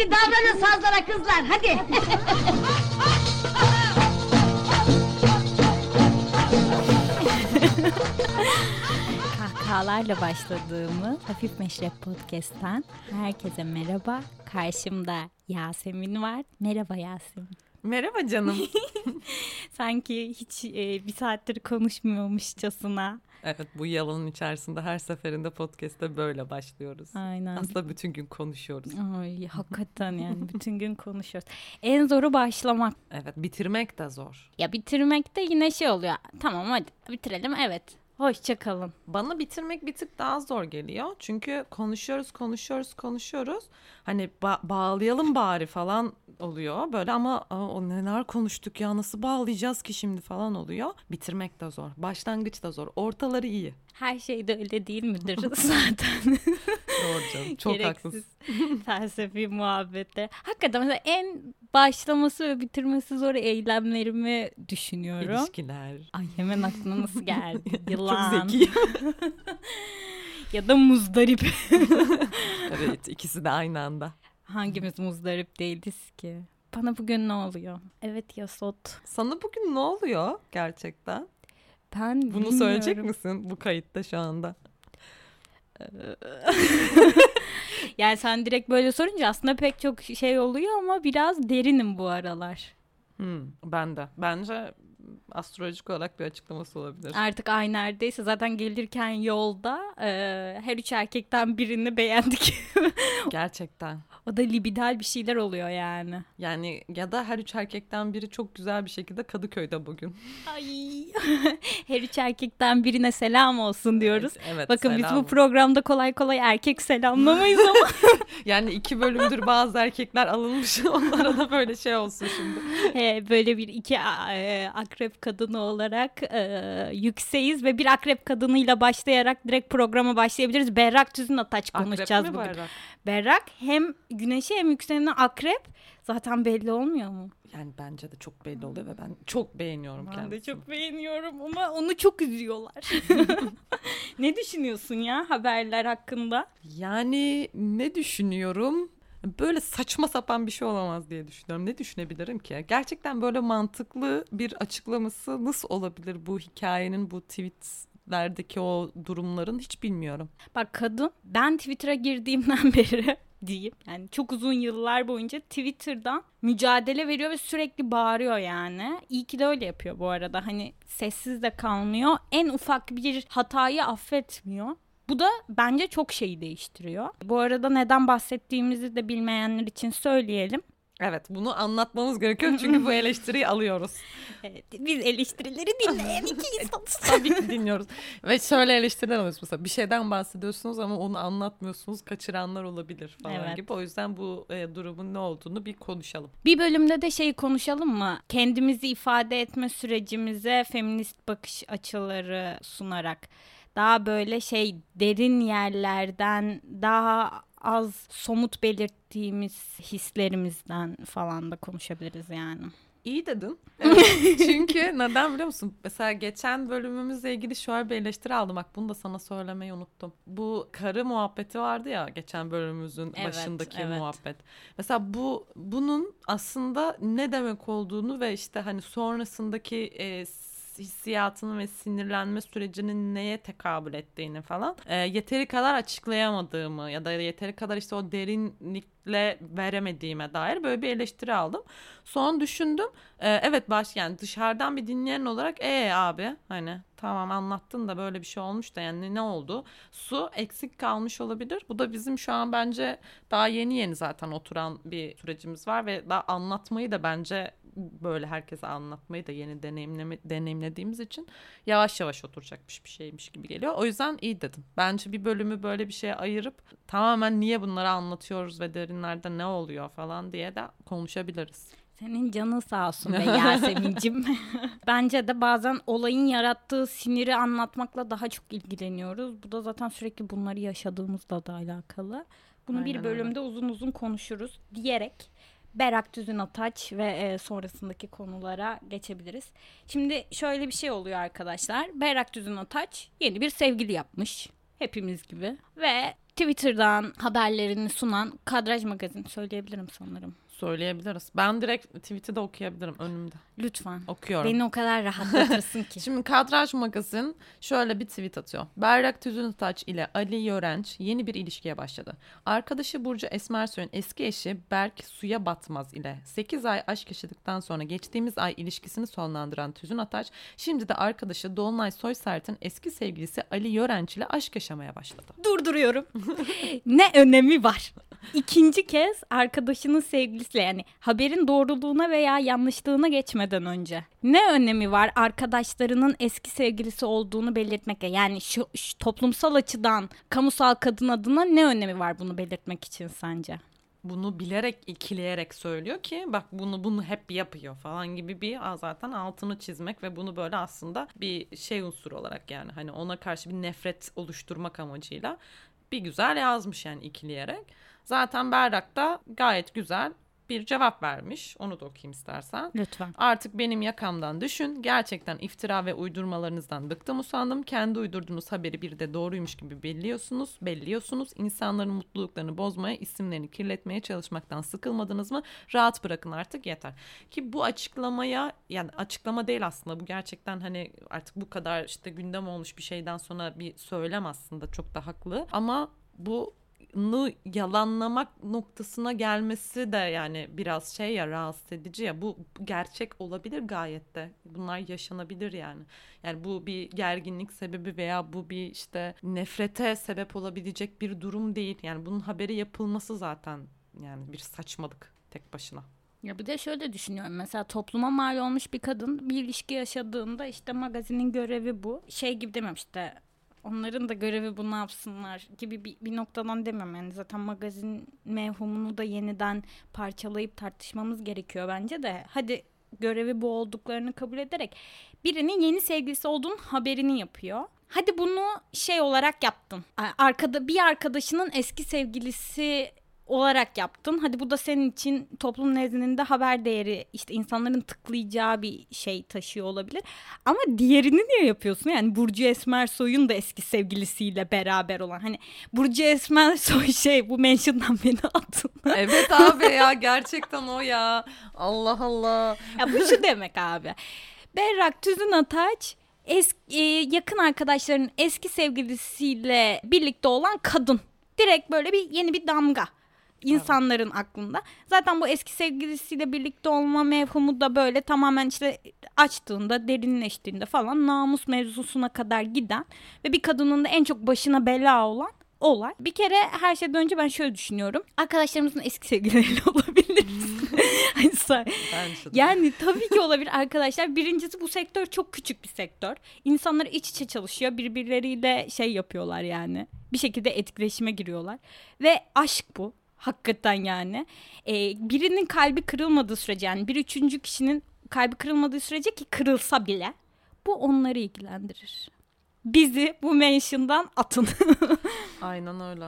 Hadi davranın sazlara kızlar, hadi! Kahkahalarla başladığımız Hafif Meşrep Podcast'tan herkese merhaba. Karşımda Yasemin var. Merhaba Yasemin. Merhaba canım. Sanki hiç bir saattir konuşmuyormuşçasına. Evet, bu yalanın içerisinde her seferinde podcast'te böyle başlıyoruz. Aynen. Aslında bütün gün konuşuyoruz. Ay, hakikaten yani bütün gün konuşuyoruz. En zoru başlamak. Evet, bitirmek de zor. Ya bitirmek de yine şey oluyor. Tamam hadi bitirelim, evet. Hoşçakalın. Bana bitirmek bir tık daha zor geliyor. Çünkü konuşuyoruz. Hani bağlayalım bari falan oluyor. Böyle ama o neler konuştuk ya, nasıl bağlayacağız ki şimdi falan oluyor. Bitirmek de zor. Başlangıç da zor. Ortaları iyi. Her şey de öyle değil midir zaten? Doğru canım. Çok haklısın. Felsefi muhabbetler. Hakikaten mesela en başlaması ve bitirmesi zor eylemlerimi düşünüyorum. İlişkiler. Ay hemen aklıma nasıl geldi? Yılan. Çok zeki. Ya da muzdarip. Evet, ikisi de aynı anda. Hangimiz muzdarip değiliz ki? Bana bugün ne oluyor? Evet Yasot. Sana bugün ne oluyor gerçekten? Ben bunu bilmiyorum. Söyleyecek misin bu kayıtta şu anda? Yani sen direkt böyle sorunca aslında pek çok şey oluyor ama biraz derinim bu aralar. Ben de. Bence astrolojik olarak bir açıklaması olabilir. Artık ay neredeyse zaten gelirken yolda her üç erkekten birini beğendik. Gerçekten. O da libidal bir şeyler oluyor yani. Yani ya da her üç erkekten biri çok güzel bir şekilde Kadıköy'de bugün. Ay. Her üç erkekten birine selam olsun diyoruz. Evet, bakın selam. Biz bu programda kolay kolay erkek selamlamayız ama. Yani 2 bölümdür bazı erkekler alınmış. Onlara da böyle şey olsun şimdi. Böyle bir iki akrep kadını olarak yükseğiz ve bir akrep kadınıyla başlayarak direkt programa başlayabiliriz. Berrak Tüzünataç konuşacağız bugün. Berrak? Berrak hem güneşi hem yükseleni akrep. Zaten belli olmuyor mu? Yani bence de çok belli oluyor ve ben çok beğeniyorum kendisini. Ben de çok beğeniyorum ama onu çok üzüyorlar. Ne düşünüyorsun ya haberler hakkında? Yani ne düşünüyorum? Böyle saçma sapan bir şey olamaz diye düşünüyorum. Ne düşünebilirim ki? Gerçekten böyle mantıklı bir açıklaması nasıl olabilir bu hikayenin, bu tweetlerdeki o durumların, hiç bilmiyorum. Bak kadın, ben Twitter'a girdiğimden beri diyeyim. Yani çok uzun yıllar boyunca Twitter'dan mücadele veriyor ve sürekli bağırıyor yani. İyi ki de öyle yapıyor bu arada. Hani sessiz de kalmıyor. En ufak bir hatayı affetmiyor. Bu da bence çok şeyi değiştiriyor. Bu arada neden bahsettiğimizi de bilmeyenler için söyleyelim. Evet, bunu anlatmamız gerekiyor çünkü bu eleştiriyi alıyoruz. Evet, biz eleştirileri dinleyen iki insanız. Tabii ki dinliyoruz. Ve şöyle eleştiriler alıyoruz mesela. Bir şeyden bahsediyorsunuz ama onu anlatmıyorsunuz. Kaçıranlar olabilir falan evet. Gibi. O yüzden bu durumun ne olduğunu bir konuşalım. Bir bölümde de şeyi konuşalım mı? Kendimizi ifade etme sürecimize feminist bakış açıları sunarak daha böyle şey, derin yerlerden, daha az somut belirttiğimiz hislerimizden falan da konuşabiliriz yani. İyi dedin. Evet. Çünkü neden biliyor musun? Mesela geçen bölümümüzle ilgili şöyle bir eleştiri aldım. Bak bunu da sana söylemeyi unuttum. Bu karı muhabbeti vardı ya geçen bölümümüzün başındaki muhabbet. Mesela bunun aslında ne demek olduğunu ve işte hani sonrasındaki hissiyatının ve sinirlenme sürecinin neye tekabül ettiğini falan yeteri kadar açıklayamadığımı ya da yeteri kadar işte o derinlikle veremediğime dair böyle bir eleştiri aldım. Sonra düşündüm. Evet yani dışarıdan bir dinleyen olarak abi hani tamam anlattın da böyle bir şey olmuş da yani ne oldu? Su eksik kalmış olabilir. Bu da bizim şu an bence daha yeni zaten oturan bir sürecimiz var ve daha anlatmayı da bence böyle herkese anlatmayı da yeni deneyimlediğimiz için yavaş yavaş oturacakmış bir şeymiş gibi geliyor. O yüzden iyi dedim. Bence bir bölümü böyle bir şeye ayırıp tamamen niye bunları anlatıyoruz ve derinlerde ne oluyor falan diye de konuşabiliriz. Senin canın sağ olsun be Yasemin'cim. Bence de bazen olayın yarattığı siniri anlatmakla daha çok ilgileniyoruz. Bu da zaten sürekli bunları yaşadığımızla da alakalı. Bunu aynen bir bölümde uzun uzun konuşuruz diyerek Berrak Tüzünataç ve sonrasındaki konulara geçebiliriz. Şimdi şöyle bir şey oluyor arkadaşlar. Berrak Tüzünataç yeni bir sevgili yapmış. Hepimiz gibi. Ve Twitter'dan haberlerini sunan Kadraj Magazin söyleyebilirim sanırım. Söyleyebiliriz. Ben direkt tweet'i de okuyabilirim önümde. Lütfen. Okuyorum. Beni o kadar rahatlatırsın ki. Şimdi Kadraj Magazin şöyle bir tweet atıyor. Berrak Tüzünataç ile Ali Yörenç yeni bir ilişkiye başladı. Arkadaşı Burcu Esmersoy'un eski eşi Berk Suya Batmaz ile 8 ay aşk yaşadıktan sonra geçtiğimiz ay ilişkisini sonlandıran Tüzünataç şimdi de arkadaşı Dolunay Soysert'in eski sevgilisi Ali Yörenç ile aşk yaşamaya başladı. Durduruyorum. Ne önemi var? İkinci kez arkadaşının sevgilisiyle, yani haberin doğruluğuna veya yanlışlığına geçmeden önce ne önemi var arkadaşlarının eski sevgilisi olduğunu belirtmekle? Yani şu toplumsal açıdan kamusal kadın adına ne önemi var bunu belirtmek için sence? Bunu bilerek, ikileyerek söylüyor ki bak bunu hep yapıyor falan gibi bir zaten altını çizmek ve bunu böyle aslında bir şey unsuru olarak, yani hani ona karşı bir nefret oluşturmak amacıyla bir güzel yazmış yani ikileyerek. Zaten Berrak da gayet güzel bir cevap vermiş. Onu da okuyayım istersen. Lütfen. Artık benim yakamdan düşün. Gerçekten iftira ve uydurmalarınızdan bıktım, usandım. Kendi uydurduğunuz haberi bir de doğruymuş gibi belliyorsunuz. İnsanların mutluluklarını bozmaya, isimlerini kirletmeye çalışmaktan sıkılmadınız mı? Rahat bırakın artık, yeter. Ki bu açıklamaya, yani açıklama değil aslında. Bu gerçekten hani artık bu kadar işte gündem olmuş bir şeyden sonra bir söylem aslında, çok da haklı. Ama bu yalanlamak noktasına gelmesi de yani biraz şey ya, rahatsız edici ya. Bu gerçek olabilir gayet de. Bunlar yaşanabilir yani. Yani bu bir gerginlik sebebi veya bu bir işte nefrete sebep olabilecek bir durum değil. Yani bunun haberi yapılması zaten yani bir saçmalık tek başına. Ya bir de şöyle düşünüyorum, mesela topluma mal olmuş bir kadın bir ilişki yaşadığında işte magazinin görevi bu. Şey gibi demem işte, onların da görevi bunu yapsınlar gibi bir noktadan demem. Yani zaten magazin mevhumunu da yeniden parçalayıp tartışmamız gerekiyor bence de. Hadi görevi bu olduklarını kabul ederek birinin yeni sevgilisi olduğunun haberini yapıyor. Hadi bunu şey olarak yaptın. Bir arkadaşının eski sevgilisi olarak yaptın. Hadi bu da senin için toplum nezdinde haber değeri, işte insanların tıklayacağı bir şey taşıyor olabilir. Ama diğerini niye yapıyorsun? Yani Burcu Esmersoy'un da eski sevgilisiyle beraber olan. Hani Burcu Esmersoy bu mention'dan beni atın. Evet abi ya, gerçekten o ya. Allah Allah. Ya bu şu demek abi. Berrak Tüzünataç yakın arkadaşlarının eski sevgilisiyle birlikte olan kadın. Direkt böyle bir yeni bir damga. İnsanların aklında. Zaten bu eski sevgilisiyle birlikte olma mevhumu da böyle tamamen işte açtığında, derinleştiğinde falan namus mevzusuna kadar giden ve bir kadının da en çok başına bela olan olay. Bir kere her şeyden önce ben şöyle düşünüyorum. Arkadaşlarımızın eski sevgilileriyle olabiliriz. Yani tabii ki olabilir arkadaşlar. Birincisi bu sektör çok küçük bir sektör. İnsanlar iç içe çalışıyor. Birbirleriyle şey yapıyorlar yani. Bir şekilde etkileşime giriyorlar. Ve aşk bu. Hakikaten yani birinin kalbi kırılmadığı sürece, yani bir üçüncü kişinin kalbi kırılmadığı sürece, ki kırılsa bile bu onları ilgilendirir. Bizi bu mention'dan atın. Aynen öyle.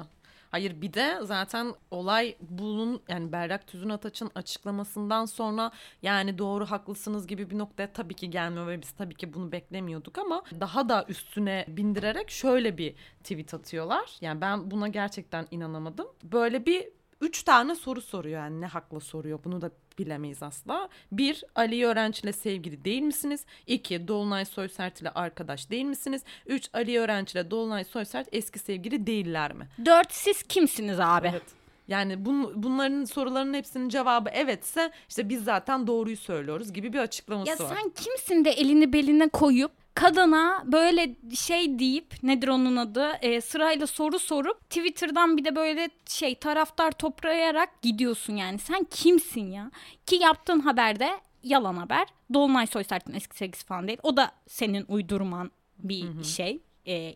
Hayır, bir de zaten olay bunun, yani Berrak Tüzünataç'ın açıklamasından sonra yani doğru, haklısınız gibi bir noktaya tabii ki gelmiyor ve biz tabii ki bunu beklemiyorduk, ama daha da üstüne bindirerek şöyle bir tweet atıyorlar. Yani ben buna gerçekten inanamadım. Böyle bir 3 tane soru soruyor, yani ne hakla soruyor bunu da bilemeyiz asla. 1. Ali Yörenç ile sevgili değil misiniz? 2. Dolunay Soysert ile arkadaş değil misiniz? 3. Ali Yörenç ile Dolunay Soysert eski sevgili değiller mi? 4. Siz kimsiniz abi? Evet. Yani bunların sorularının hepsinin cevabı evetse işte biz zaten doğruyu söylüyoruz gibi bir açıklaması var. Ya sen kimsin de elini beline koyup kadına böyle şey deyip, nedir onun adı, sırayla soru sorup Twitter'dan bir de böyle şey taraftar toplayarak gidiyorsun yani. Sen kimsin ya? Ki yaptığın haberde yalan haber. Dolunay Soysert'in eski sevgisi falan değil. O da senin uydurman bir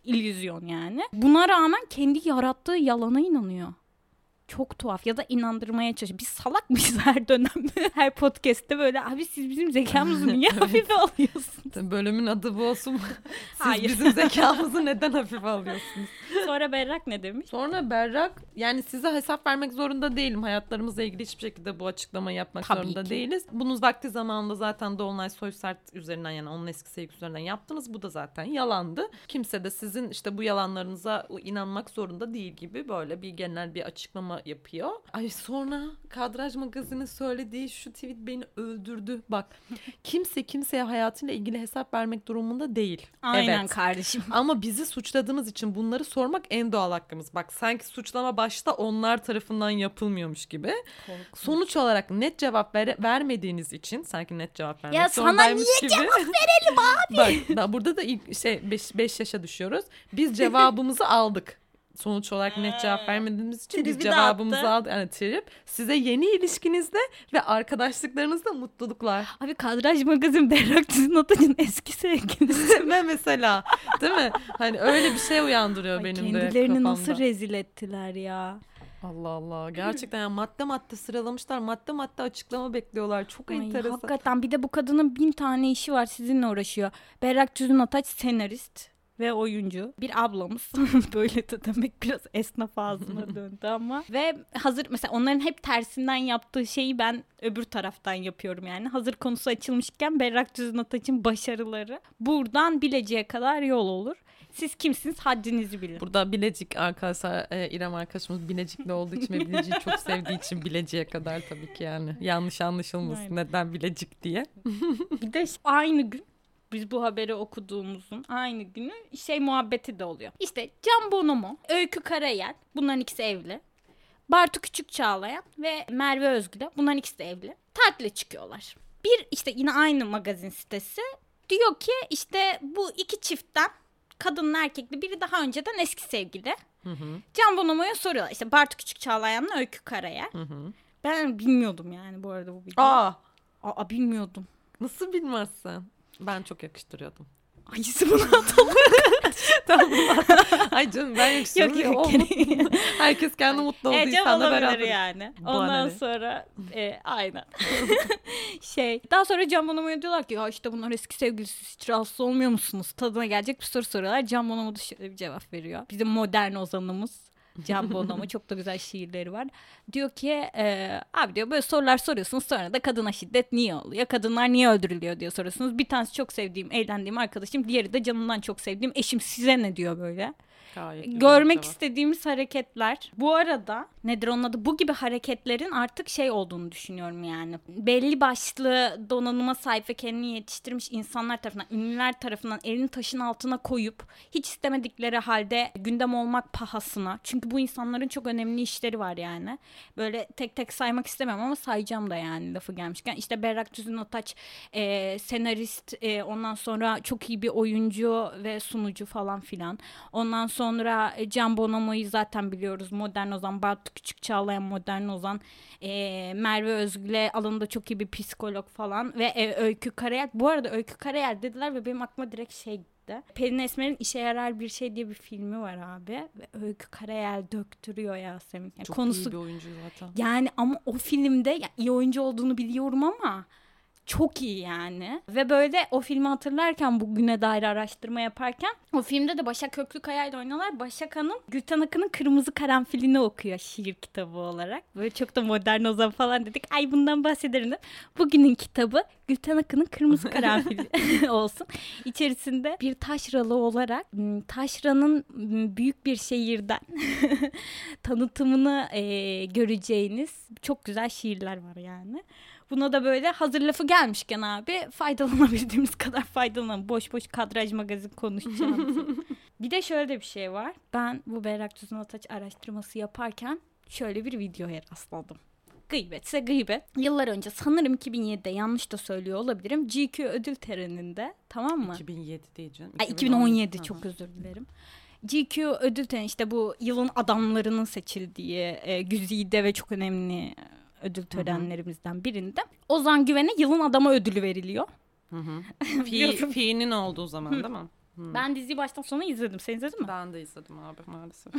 illüzyon yani. Buna rağmen kendi yarattığı yalana inanıyor. çok tuhaf ya da inandırmaya çalışıyor. Biz salak mıyız her dönemde? Her podcast'te böyle abi siz bizim zekamızı niye hafife alıyorsunuz? Bölümün adı bu olsun. Siz bizim zekamızı neden hafife alıyorsunuz? Sonra Berrak ne demiş? Sonra Berrak yani size hesap vermek zorunda değilim. Hayatlarımızla ilgili hiçbir şekilde bu açıklamayı yapmak zorunda değiliz. Bunu vakti zamanında zaten Dolunay Soysert üzerinden yani onun eski sevgisi üzerinden yaptınız. Bu da zaten yalandı. Kimse de sizin işte bu yalanlarınıza inanmak zorunda değil gibi böyle bir genel bir açıklama yapıyor. Ay sonra Kadraj Magazin'in söylediği şu tweet beni öldürdü. Bak kimse kimseye hayatıyla ilgili hesap vermek durumunda değil. Aynen evet. Kardeşim. Ama bizi suçladığımız için bunları sormak en doğal hakkımız. Bak sanki suçlama başta onlar tarafından yapılmıyormuş gibi. Korkunç. Sonuç olarak net cevap vermediğiniz için sanki net cevap vermek zorundaymış gibi. Ya sana niye cevap verelim abi? Bak burada da 5 yaşa düşüyoruz. Biz cevabımızı aldık. Sonuç olarak net cevap vermediğimiz için biz cevabımızı aldık. Yani trip. Size yeni ilişkinizde ve arkadaşlıklarınızda mutluluklar. Abi Kadraj Magazin Berrak Tüzünataç'ın eski sevgilisi. Ve mesela değil mi? Hani öyle bir şey uyandırıyor benim de kafamda. Kendilerini nasıl rezil ettiler ya. Allah Allah gerçekten ya madde sıralamışlar madde açıklama bekliyorlar çok enteresan. Hakikaten bir de bu kadının 1000 tane işi var sizinle uğraşıyor. Berrak Tüzünataç senarist ve oyuncu bir ablamız böyle de demek biraz esnaf ağzına döndü ama ve hazır mesela onların hep tersinden yaptığı şeyi ben öbür taraftan yapıyorum yani hazır konusu açılmışken Berrak Tüzünataç'ın başarıları buradan Bilecik'e kadar yol olur. Siz kimsiniz? Haddinizi bilin. Burada Bilecik arkadaşlar, İrem arkadaşımız Bilecikli olduğu için ve Bilecik'i çok sevdiği için Bilecik'e kadar tabii ki yani. Yanlış anlaşılmasın aynen. Neden Bilecik diye. Bir de aynı gün biz bu haberi okuduğumuzun aynı günü şey muhabbeti de oluyor. İşte Can Bonomo, Öykü Karayel, bunların ikisi evli. Bartu Küçük Çağlayan ve Merve Özgül, bunların ikisi de evli. Tatile çıkıyorlar. Bir işte yine aynı magazin sitesi diyor ki işte bu iki çiftten kadınla erkekli biri daha önceden eski sevgili. Hı hı. Can Bonomo'ya soruyorlar. İşte Bartu Küçük Çağlayan'la Öykü Karayel. Hı hı. Ben bilmiyordum yani bu arada bu bilgiyi. Aa bilmiyordum. Nasıl bilmezsen? Ben çok yakıştırıyordum. Ayısı bunu atalım. Tamam. Ay canım ben yakıştırıyorum. Herkes kendi mutlu olduğu insanla beraber. Yani. Ondan sonra aynen. Daha sonra Can Bonomo'ya diyorlar ki ya işte bunlar eski sevgilisi hiç rahatsız olmuyor musunuz? Tadına gelecek bir soru soruyorlar. Can Bonomo da şöyle bir cevap veriyor. Bizim modern ozanımız. Can Bonomo çok da güzel şiirleri var. Diyor ki abi diyor böyle sorular soruyorsunuz sonra da kadına şiddet niye oluyor? Kadınlar niye öldürülüyor diye soruyorsunuz. Bir tanesi çok sevdiğim, eğlendiğim arkadaşım. Diğeri de canımdan çok sevdiğim eşim size ne diyor böyle. Gayet görmek istediğimiz hareketler. Bu arada nedir onun adı? Bu gibi hareketlerin artık şey olduğunu düşünüyorum yani. Belli başlı donanıma sahip ve kendini yetiştirmiş insanlar tarafından, ünlüler tarafından elini taşın altına koyup hiç istemedikleri halde gündem olmak pahasına. Çünkü bu insanların çok önemli işleri var yani. Böyle tek tek saymak istemiyorum ama sayacağım da yani lafı gelmişken. İşte Berrak Tüzünataç senarist, ondan sonra çok iyi bir oyuncu ve sunucu falan filan. Ondan sonra Can Bonomo'yu zaten biliyoruz. Modern Ozan, Bartu Küçük Çağlayan Modern Ozan, Merve Özgül'e alanında çok iyi bir psikolog falan ve Öykü Karayel. Bu arada Öykü Karayel dediler ve benim aklıma direkt şey gitti. Pelin Esmer'in İşe Yarar Bir Şey diye bir filmi var abi ve Öykü Karayel döktürüyor Yasemin. Yani çok konusu iyi bir oyuncu zaten. Yani ama o filmde ya, iyi oyuncu olduğunu biliyorum ama çok iyi yani ve böyle o filmi hatırlarken bugüne dair araştırma yaparken o filmde de Başak Köklükaya ile oynuyorlar. Başak Hanım Gülten Akın'ın Kırmızı Karanfili'ni okuyor şiir kitabı olarak. Böyle çok da modern ozan falan dedik. Ay bundan bahsederim de. Bugünün kitabı Gülten Akın'ın Kırmızı Karanfili olsun. İçerisinde bir taşralı olarak taşranın büyük bir şehirden tanıtımını göreceğiniz çok güzel şiirler var yani. Buna da böyle hazır lafı gelmişken abi faydalanabildiğimiz kadar faydalanalım. Boş boş Kadraj Magazin konuşacağım. Bir de şöyle de bir şey var. Ben bu Berrak Tüzünataç araştırması yaparken şöyle bir videoya rastladım. Gıybetse gıybet. Yıllar önce sanırım 2007'de yanlış da söylüyor olabilirim. GQ ödül töreninde tamam mı? 2007 değil canım. 2017 çok özür dilerim. GQ ödül töreni işte bu yılın adamlarının seçildiği güzide ve çok önemli ödül törenlerimizden birinde Ozan Güven'e yılın adamı ödülü veriliyor. Fi'nin olduğu zaman değil mi? Hmm. Ben diziyi baştan sona izledim. Sen izledin mi? Ben de izledim abi maalesef.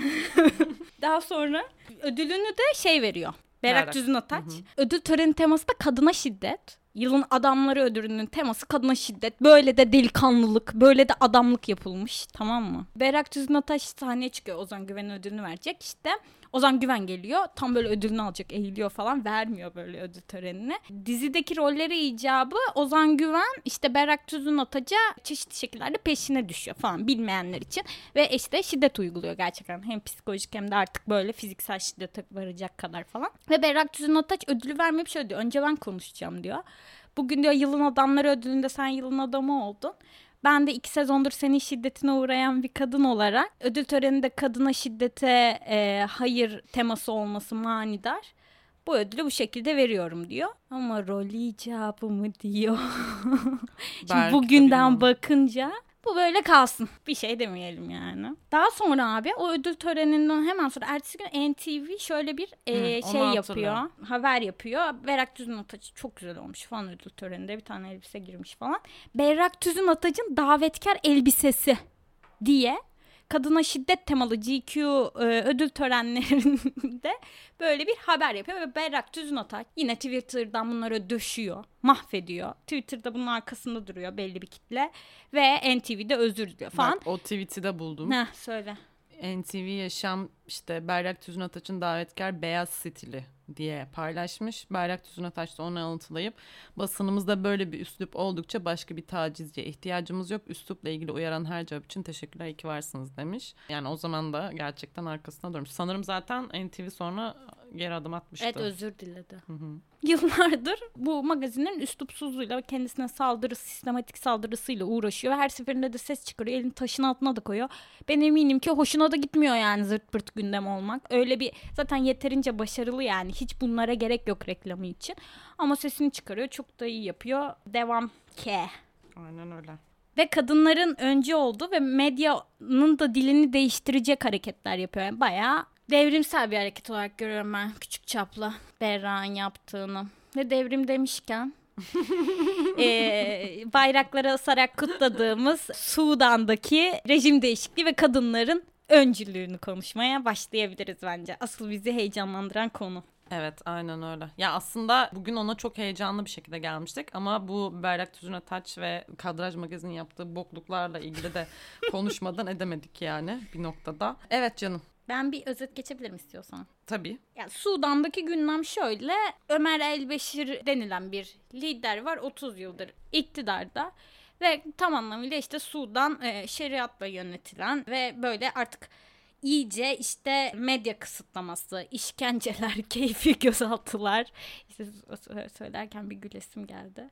Daha sonra ödülünü de veriyor. Berrak Tüzünataç. Ödül töreni teması da kadına şiddet. Yılın adamları ödülünün teması kadına şiddet. Böyle de delikanlılık, böyle de adamlık yapılmış, tamam mı? Berrak Tüzünataç sahneye çıkıyor. Ozan Güven'in ödülünü verecek işte. Ozan Güven geliyor. Tam böyle ödülünü alacak, eğiliyor falan. Vermiyor böyle ödül törenine. Dizideki rolleri icabı Ozan Güven işte Berrak Tüzünataç'a çeşitli şekillerde peşine düşüyor falan, bilmeyenler için. Ve işte şiddet uyguluyor gerçekten. Hem psikolojik hem de artık böyle fiziksel şiddete varacak kadar falan. Ve Berrak Tüzünataç ödülü vermeyip şöyle diyor. Önce ben konuşacağım diyor. Bugün diyor yılın adamları ödülünde sen yılın adamı oldun. Ben de 2 sezondur senin şiddetine uğrayan bir kadın olarak ödül töreninde kadına şiddete hayır teması olması manidar. Bu ödülü bu şekilde veriyorum diyor. Ama rol icabı mı diyor. Şimdi bugünden bakınca bu böyle kalsın. Bir şey demeyelim yani. Daha sonra abi o ödül töreninden hemen sonra ertesi gün NTV şöyle bir yapıyor. Haber yapıyor. Berrak Tüzünataç çok güzel olmuş falan ödül töreninde. Bir tane elbise girmiş falan. Berrak Tüzünataç'ın davetkar elbisesi diye kadına şiddet temalı GQ ödül törenlerinde böyle bir haber yapıyor. Ve Berrak Tüzünataç yine Twitter'dan bunları döşüyor, mahvediyor. Twitter'da bunun arkasında duruyor belli bir kitle. Ve NTV'de özür diliyor falan. Bak, o tweet'i de buldum. Heh, söyle. NTV Yaşam işte Berrak Tüzünataç'ın davetkar beyaz stili diye paylaşmış. Berrak Tüzünataç da onu alıntılayıp basınımızda böyle bir üslup oldukça başka bir tacizciye ihtiyacımız yok. Üslupla ilgili uyaran her cevap için teşekkürler, iyi ki varsınız demiş. Yani o zaman da gerçekten arkasına durmuş. Sanırım zaten NTV sonra geri adım atmıştı. Evet, özür diledi. Hı-hı. Yıllardır bu magazinin üslupsuzluğuyla, kendisine saldırısı, sistematik saldırısıyla uğraşıyor. Her seferinde de ses çıkarıyor. Elini taşın altına da koyuyor. Ben eminim ki hoşuna da gitmiyor yani zırt pırt gündem olmak. Öyle bir zaten yeterince başarılı yani. Hiç bunlara gerek yok reklamı için. Ama sesini çıkarıyor. Çok da iyi yapıyor. Devam ki. Aynen öyle. Ve kadınların öncü olduğu ve medyanın da dilini değiştirecek hareketler yapıyor. Yani bayağı devrimsel bir hareket olarak görüyorum ben küçük çaplı Berrak'ın yaptığını. Ve devrim demişken bayraklara asarak kutladığımız Sudan'daki rejim değişikliği ve kadınların öncülüğünü konuşmaya başlayabiliriz bence. Asıl bizi heyecanlandıran konu. Evet, aynen öyle. Ya aslında bugün ona çok heyecanlı bir şekilde gelmiştik ama bu Berrak Tüzünataç ve Kadraj Magazin yaptığı bokluklarla ilgili de konuşmadan edemedik yani bir noktada. Evet canım. Ben bir özet geçebilirim istiyorsan. Tabii. Yani Sudan'daki gündem şöyle. Ömer el-Beşir denilen bir lider var. 30 yıldır iktidarda. Ve tam anlamıyla işte Sudan şeriatla yönetilen ve böyle artık iyice işte medya kısıtlaması, işkenceler, keyfi gözaltılar. İşte söylerken bir gülesim geldi.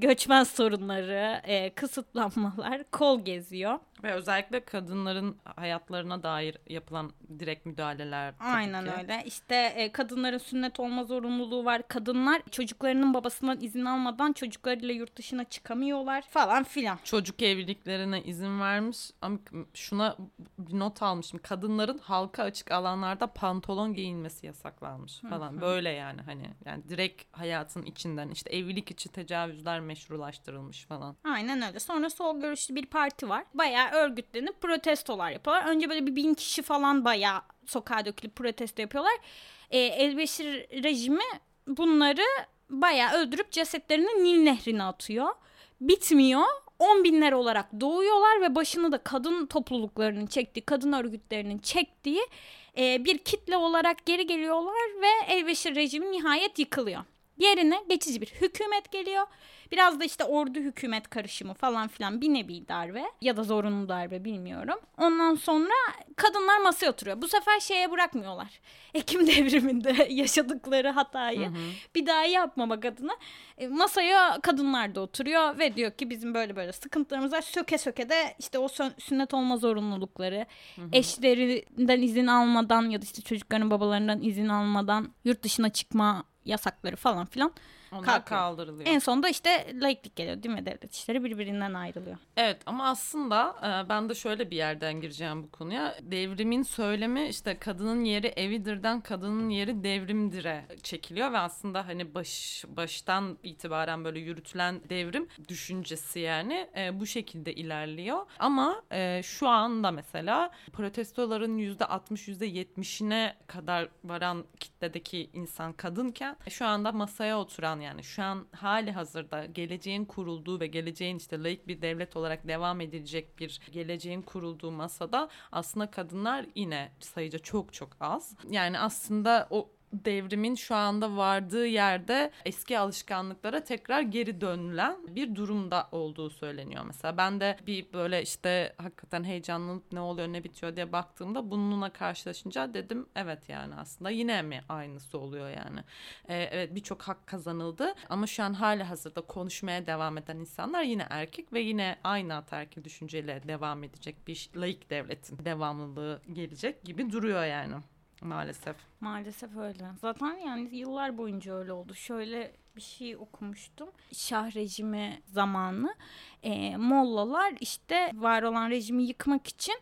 Göçmen sorunları, kısıtlanmalar, kol geziyor. Ve özellikle kadınların hayatlarına dair yapılan direkt müdahaleler. Aynen ki. Öyle. İşte kadınların sünnet olma zorunluluğu var. Kadınlar çocuklarının babasından izin almadan çocuklarıyla yurt dışına çıkamıyorlar falan filan. Çocuk evliliklerine izin vermiş. Ama şuna bir not almışım. Kadınların halka açık alanlarda pantolon giyinmesi yasaklanmış falan. Hı-hı. Böyle yani hani direkt hayatın içinden işte evlilik içi tecavüzler meşrulaştırılmış falan. Aynen öyle. Sonra sol görüşlü bir parti var. Bayağı örgütlenip protestolar yapıyorlar. Önce böyle bir 1000 kişi falan bayağı sokağa dökülüp protesto yapıyorlar. El-Beşir rejimi bunları bayağı öldürüp cesetlerini Nil Nehri'ne atıyor. Bitmiyor. 10 binler olarak doğuyorlar ve başını da kadın topluluklarının çektiği, kadın örgütlerinin çektiği bir kitle olarak geri geliyorlar ve El-Beşir rejimi nihayet yıkılıyor. Yerine geçici bir hükümet geliyor. Biraz da işte ordu hükümet karışımı falan filan, bir nevi darbe ya da zorunlu darbe bilmiyorum. Ondan sonra kadınlar masaya oturuyor. Bu sefer şeye bırakmıyorlar. Ekim devriminde yaşadıkları hatayı bir daha yapmamak adına masaya kadınlar da oturuyor ve diyor ki bizim böyle böyle sıkıntılarımız var. Söke söke de işte o sünnet olma zorunlulukları, eşlerinden izin almadan ya da işte çocukların babalarından izin almadan yurt dışına çıkma yasakları falan filan kaldırılıyor. En sonunda işte laiklik geliyor değil mi? Devlet işleri birbirinden ayrılıyor. Evet ama aslında ben de şöyle bir yerden gireceğim bu konuya. Devrimin söylemi işte kadının yeri evidir'den kadının yeri devrimdir'e çekiliyor ve aslında hani baştan itibaren böyle yürütülen devrim düşüncesi yani bu şekilde ilerliyor. Ama şu anda mesela protestoların %60-%70'ine kadar varan kitledeki insan kadınken şu anda masaya oturan yani şu an hali hazırda geleceğin kurulduğu ve geleceğin işte laik bir devlet olarak devam edilecek bir geleceğin kurulduğu masada aslında kadınlar yine sayıca çok az. Yani aslında o devrimin şu anda vardığı yerde eski alışkanlıklara tekrar geri dönülen bir durumda olduğu söyleniyor. Mesela ben de bir böyle işte hakikaten heyecanlanıp ne oluyor ne bitiyor diye baktığımda bununla karşılaşınca dedim evet yani aslında yine mi aynısı oluyor yani. Evet birçok hak kazanıldı ama şu an hala hazırda konuşmaya devam eden insanlar yine erkek ve yine aynı ataerkil düşünceyle devam edecek bir laik devletin devamlılığı gelecek gibi duruyor yani. Maalesef. Maalesef öyle. Zaten yani yıllar boyunca öyle oldu. Şöyle bir şey okumuştum. Şah rejimi zamanı mollalar işte var olan rejimi yıkmak için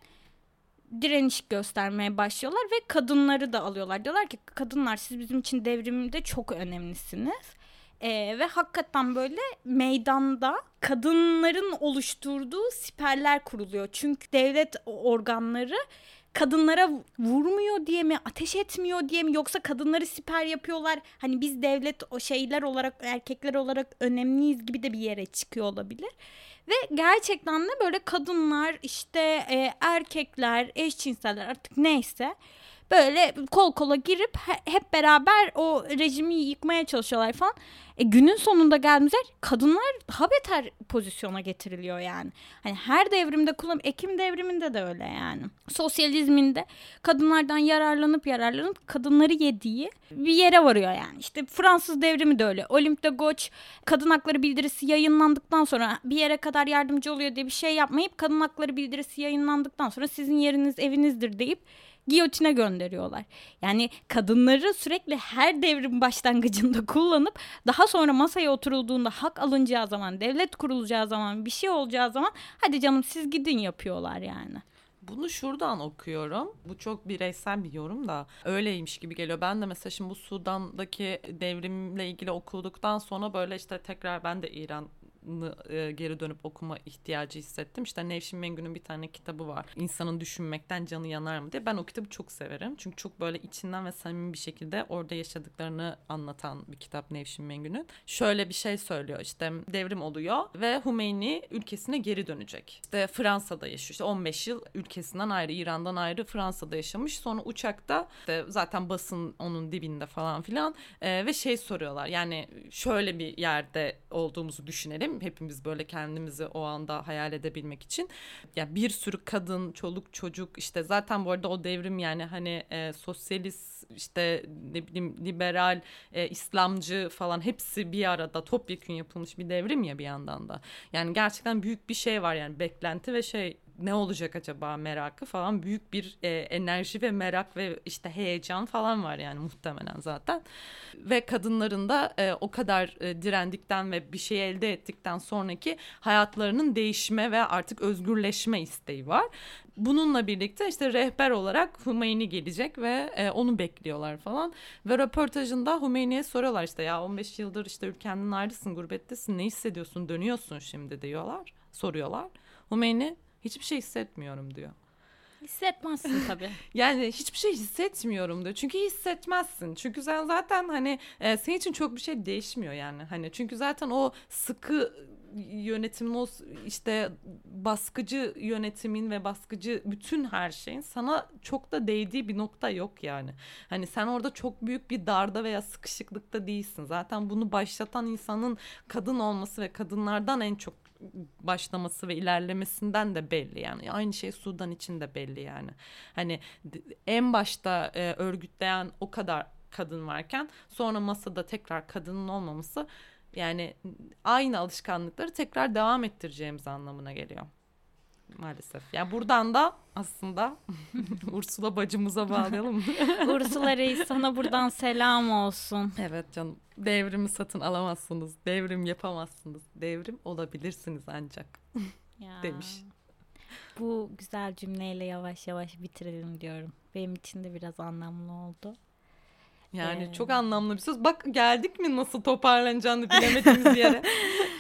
direniş göstermeye başlıyorlar ve kadınları da alıyorlar. Diyorlar ki kadınlar siz bizim için devrimde çok önemlisiniz. Ve hakikaten böyle meydanda kadınların oluşturduğu siperler kuruluyor. Çünkü devlet organları kadınlara vurmuyor diye mi, ateş etmiyor diye mi, yoksa kadınları siper yapıyorlar. Hani biz devlet o şeyler olarak, erkekler olarak önemliyiz gibi de bir yere çıkıyor olabilir. Ve gerçekten de böyle kadınlar, işte erkekler, eşcinseller artık neyse böyle kol kola girip hep beraber o rejimi yıkmaya çalışıyorlar falan. Günün sonunda gelmişler, kadınlar daha beter pozisyona getiriliyor yani. Hani her devrimde Ekim devriminde de öyle yani. Sosyalizminde kadınlardan yararlanıp kadınları yediği bir yere varıyor yani. İşte Fransız devrimi de öyle. Olympe de Gouges kadın hakları bildirisi yayınlandıktan sonra bir yere kadar yardımcı oluyor diye bir şey yapmayıp kadın hakları bildirisi yayınlandıktan sonra sizin yeriniz evinizdir deyip giyotine gönderiyorlar. Yani kadınları sürekli her devrim başlangıcında kullanıp daha sonra masaya oturulduğunda hak alınacağı zaman, devlet kurulacağı zaman, bir şey olacağı zaman hadi canım siz gidin yapıyorlar yani. Bunu şuradan okuyorum. Bu çok bireysel bir yorum da öyleymiş gibi geliyor. Ben de mesela şimdi bu Sudan'daki devrimle ilgili okuduktan sonra böyle işte tekrar ben de İran geri dönüp okuma ihtiyacı hissettim. İşte Nevşin Mengü'nün bir tane kitabı var. İnsanın Düşünmekten Canı Yanar mı diye. Ben o kitabı çok severim. Çünkü çok böyle içinden ve samimi bir şekilde orada yaşadıklarını anlatan bir kitap Nevşin Mengü'nün. Şöyle bir şey söylüyor. İşte devrim oluyor ve Humeyni ülkesine geri dönecek. İşte Fransa'da yaşıyor. İşte 15 yıl ülkesinden ayrı, İran'dan ayrı Fransa'da yaşamış. Sonra uçakta işte zaten basın onun dibinde falan filan ve şey soruyorlar. Yani şöyle bir yerde olduğumuzu düşünelim. Hepimiz böyle kendimizi o anda hayal edebilmek için. Yani bir sürü kadın, çoluk, çocuk işte zaten bu arada o devrim yani hani sosyalist işte ne bileyim liberal, İslamcı falan hepsi bir arada topyekün yapılmış bir devrim ya bir yandan da. Yani gerçekten büyük bir şey var yani beklenti ve şey ne olacak acaba merakı falan büyük bir enerji ve merak ve işte heyecan falan var yani muhtemelen zaten. Ve kadınların da o kadar direndikten ve bir şey elde ettikten sonraki hayatlarının değişme ve artık özgürleşme isteği var. Bununla birlikte işte rehber olarak Humeyni gelecek ve onu bekliyorlar falan. Ve röportajında Humeyni'ye soruyorlar işte ya 15 yıldır işte ülkenden ayrısın, gurbettesin, ne hissediyorsun, dönüyorsun şimdi diyorlar, soruyorlar. Humeyni hiçbir şey hissetmiyorum diyor. Hissetmezsin tabii. Yani hiçbir şey hissetmiyorum diyor. Çünkü hissetmezsin. Çünkü sen zaten hani senin için çok bir şey değişmiyor yani. Hani çünkü zaten o sıkı yönetimin, o işte baskıcı yönetimin ve baskıcı bütün her şeyin sana çok da değdiği bir nokta yok yani. Hani sen orada çok büyük bir darda veya sıkışıklıkta değilsin. Zaten bunu başlatan insanın kadın olması ve kadınlardan en çok başlaması ve ilerlemesinden de belli yani. Aynı şey Sudan için de belli yani. Hani en başta örgütleyen o kadar kadın varken sonra masada tekrar kadının olmaması yani aynı alışkanlıkları tekrar devam ettireceğimiz anlamına geliyor. Maalesef. Ya buradan da aslında Ursula bacımıza bağlayalım. Ursula Reis, sana buradan selam olsun. Evet canım. Devrimi satın alamazsınız. Devrim yapamazsınız. Devrim olabilirsiniz ancak. Demiş. Bu güzel cümleyle yavaş yavaş bitirelim diyorum. Benim için de biraz anlamlı oldu. Yani çok anlamlı bir söz. Bak geldik mi nasıl toparlanacağını bilemediğimiz yere.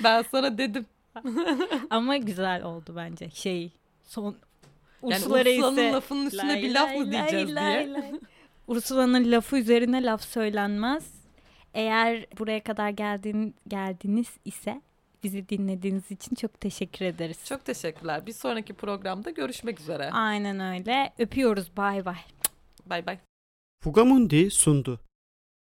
Ben sana dedim. Ama güzel oldu bence. Son Ursula'nın yani lafının üstüne lay, bir laf lay, mı diyeceğiz lay, diye. Ursula'nın lafı üzerine laf söylenmez. Eğer buraya kadar geldiniz ise bizi dinlediğiniz için çok teşekkür ederiz. Çok teşekkürler. Bir sonraki programda görüşmek üzere. Aynen öyle. Öpüyoruz. Bay bay. Bay bay. Fugamundi sundu.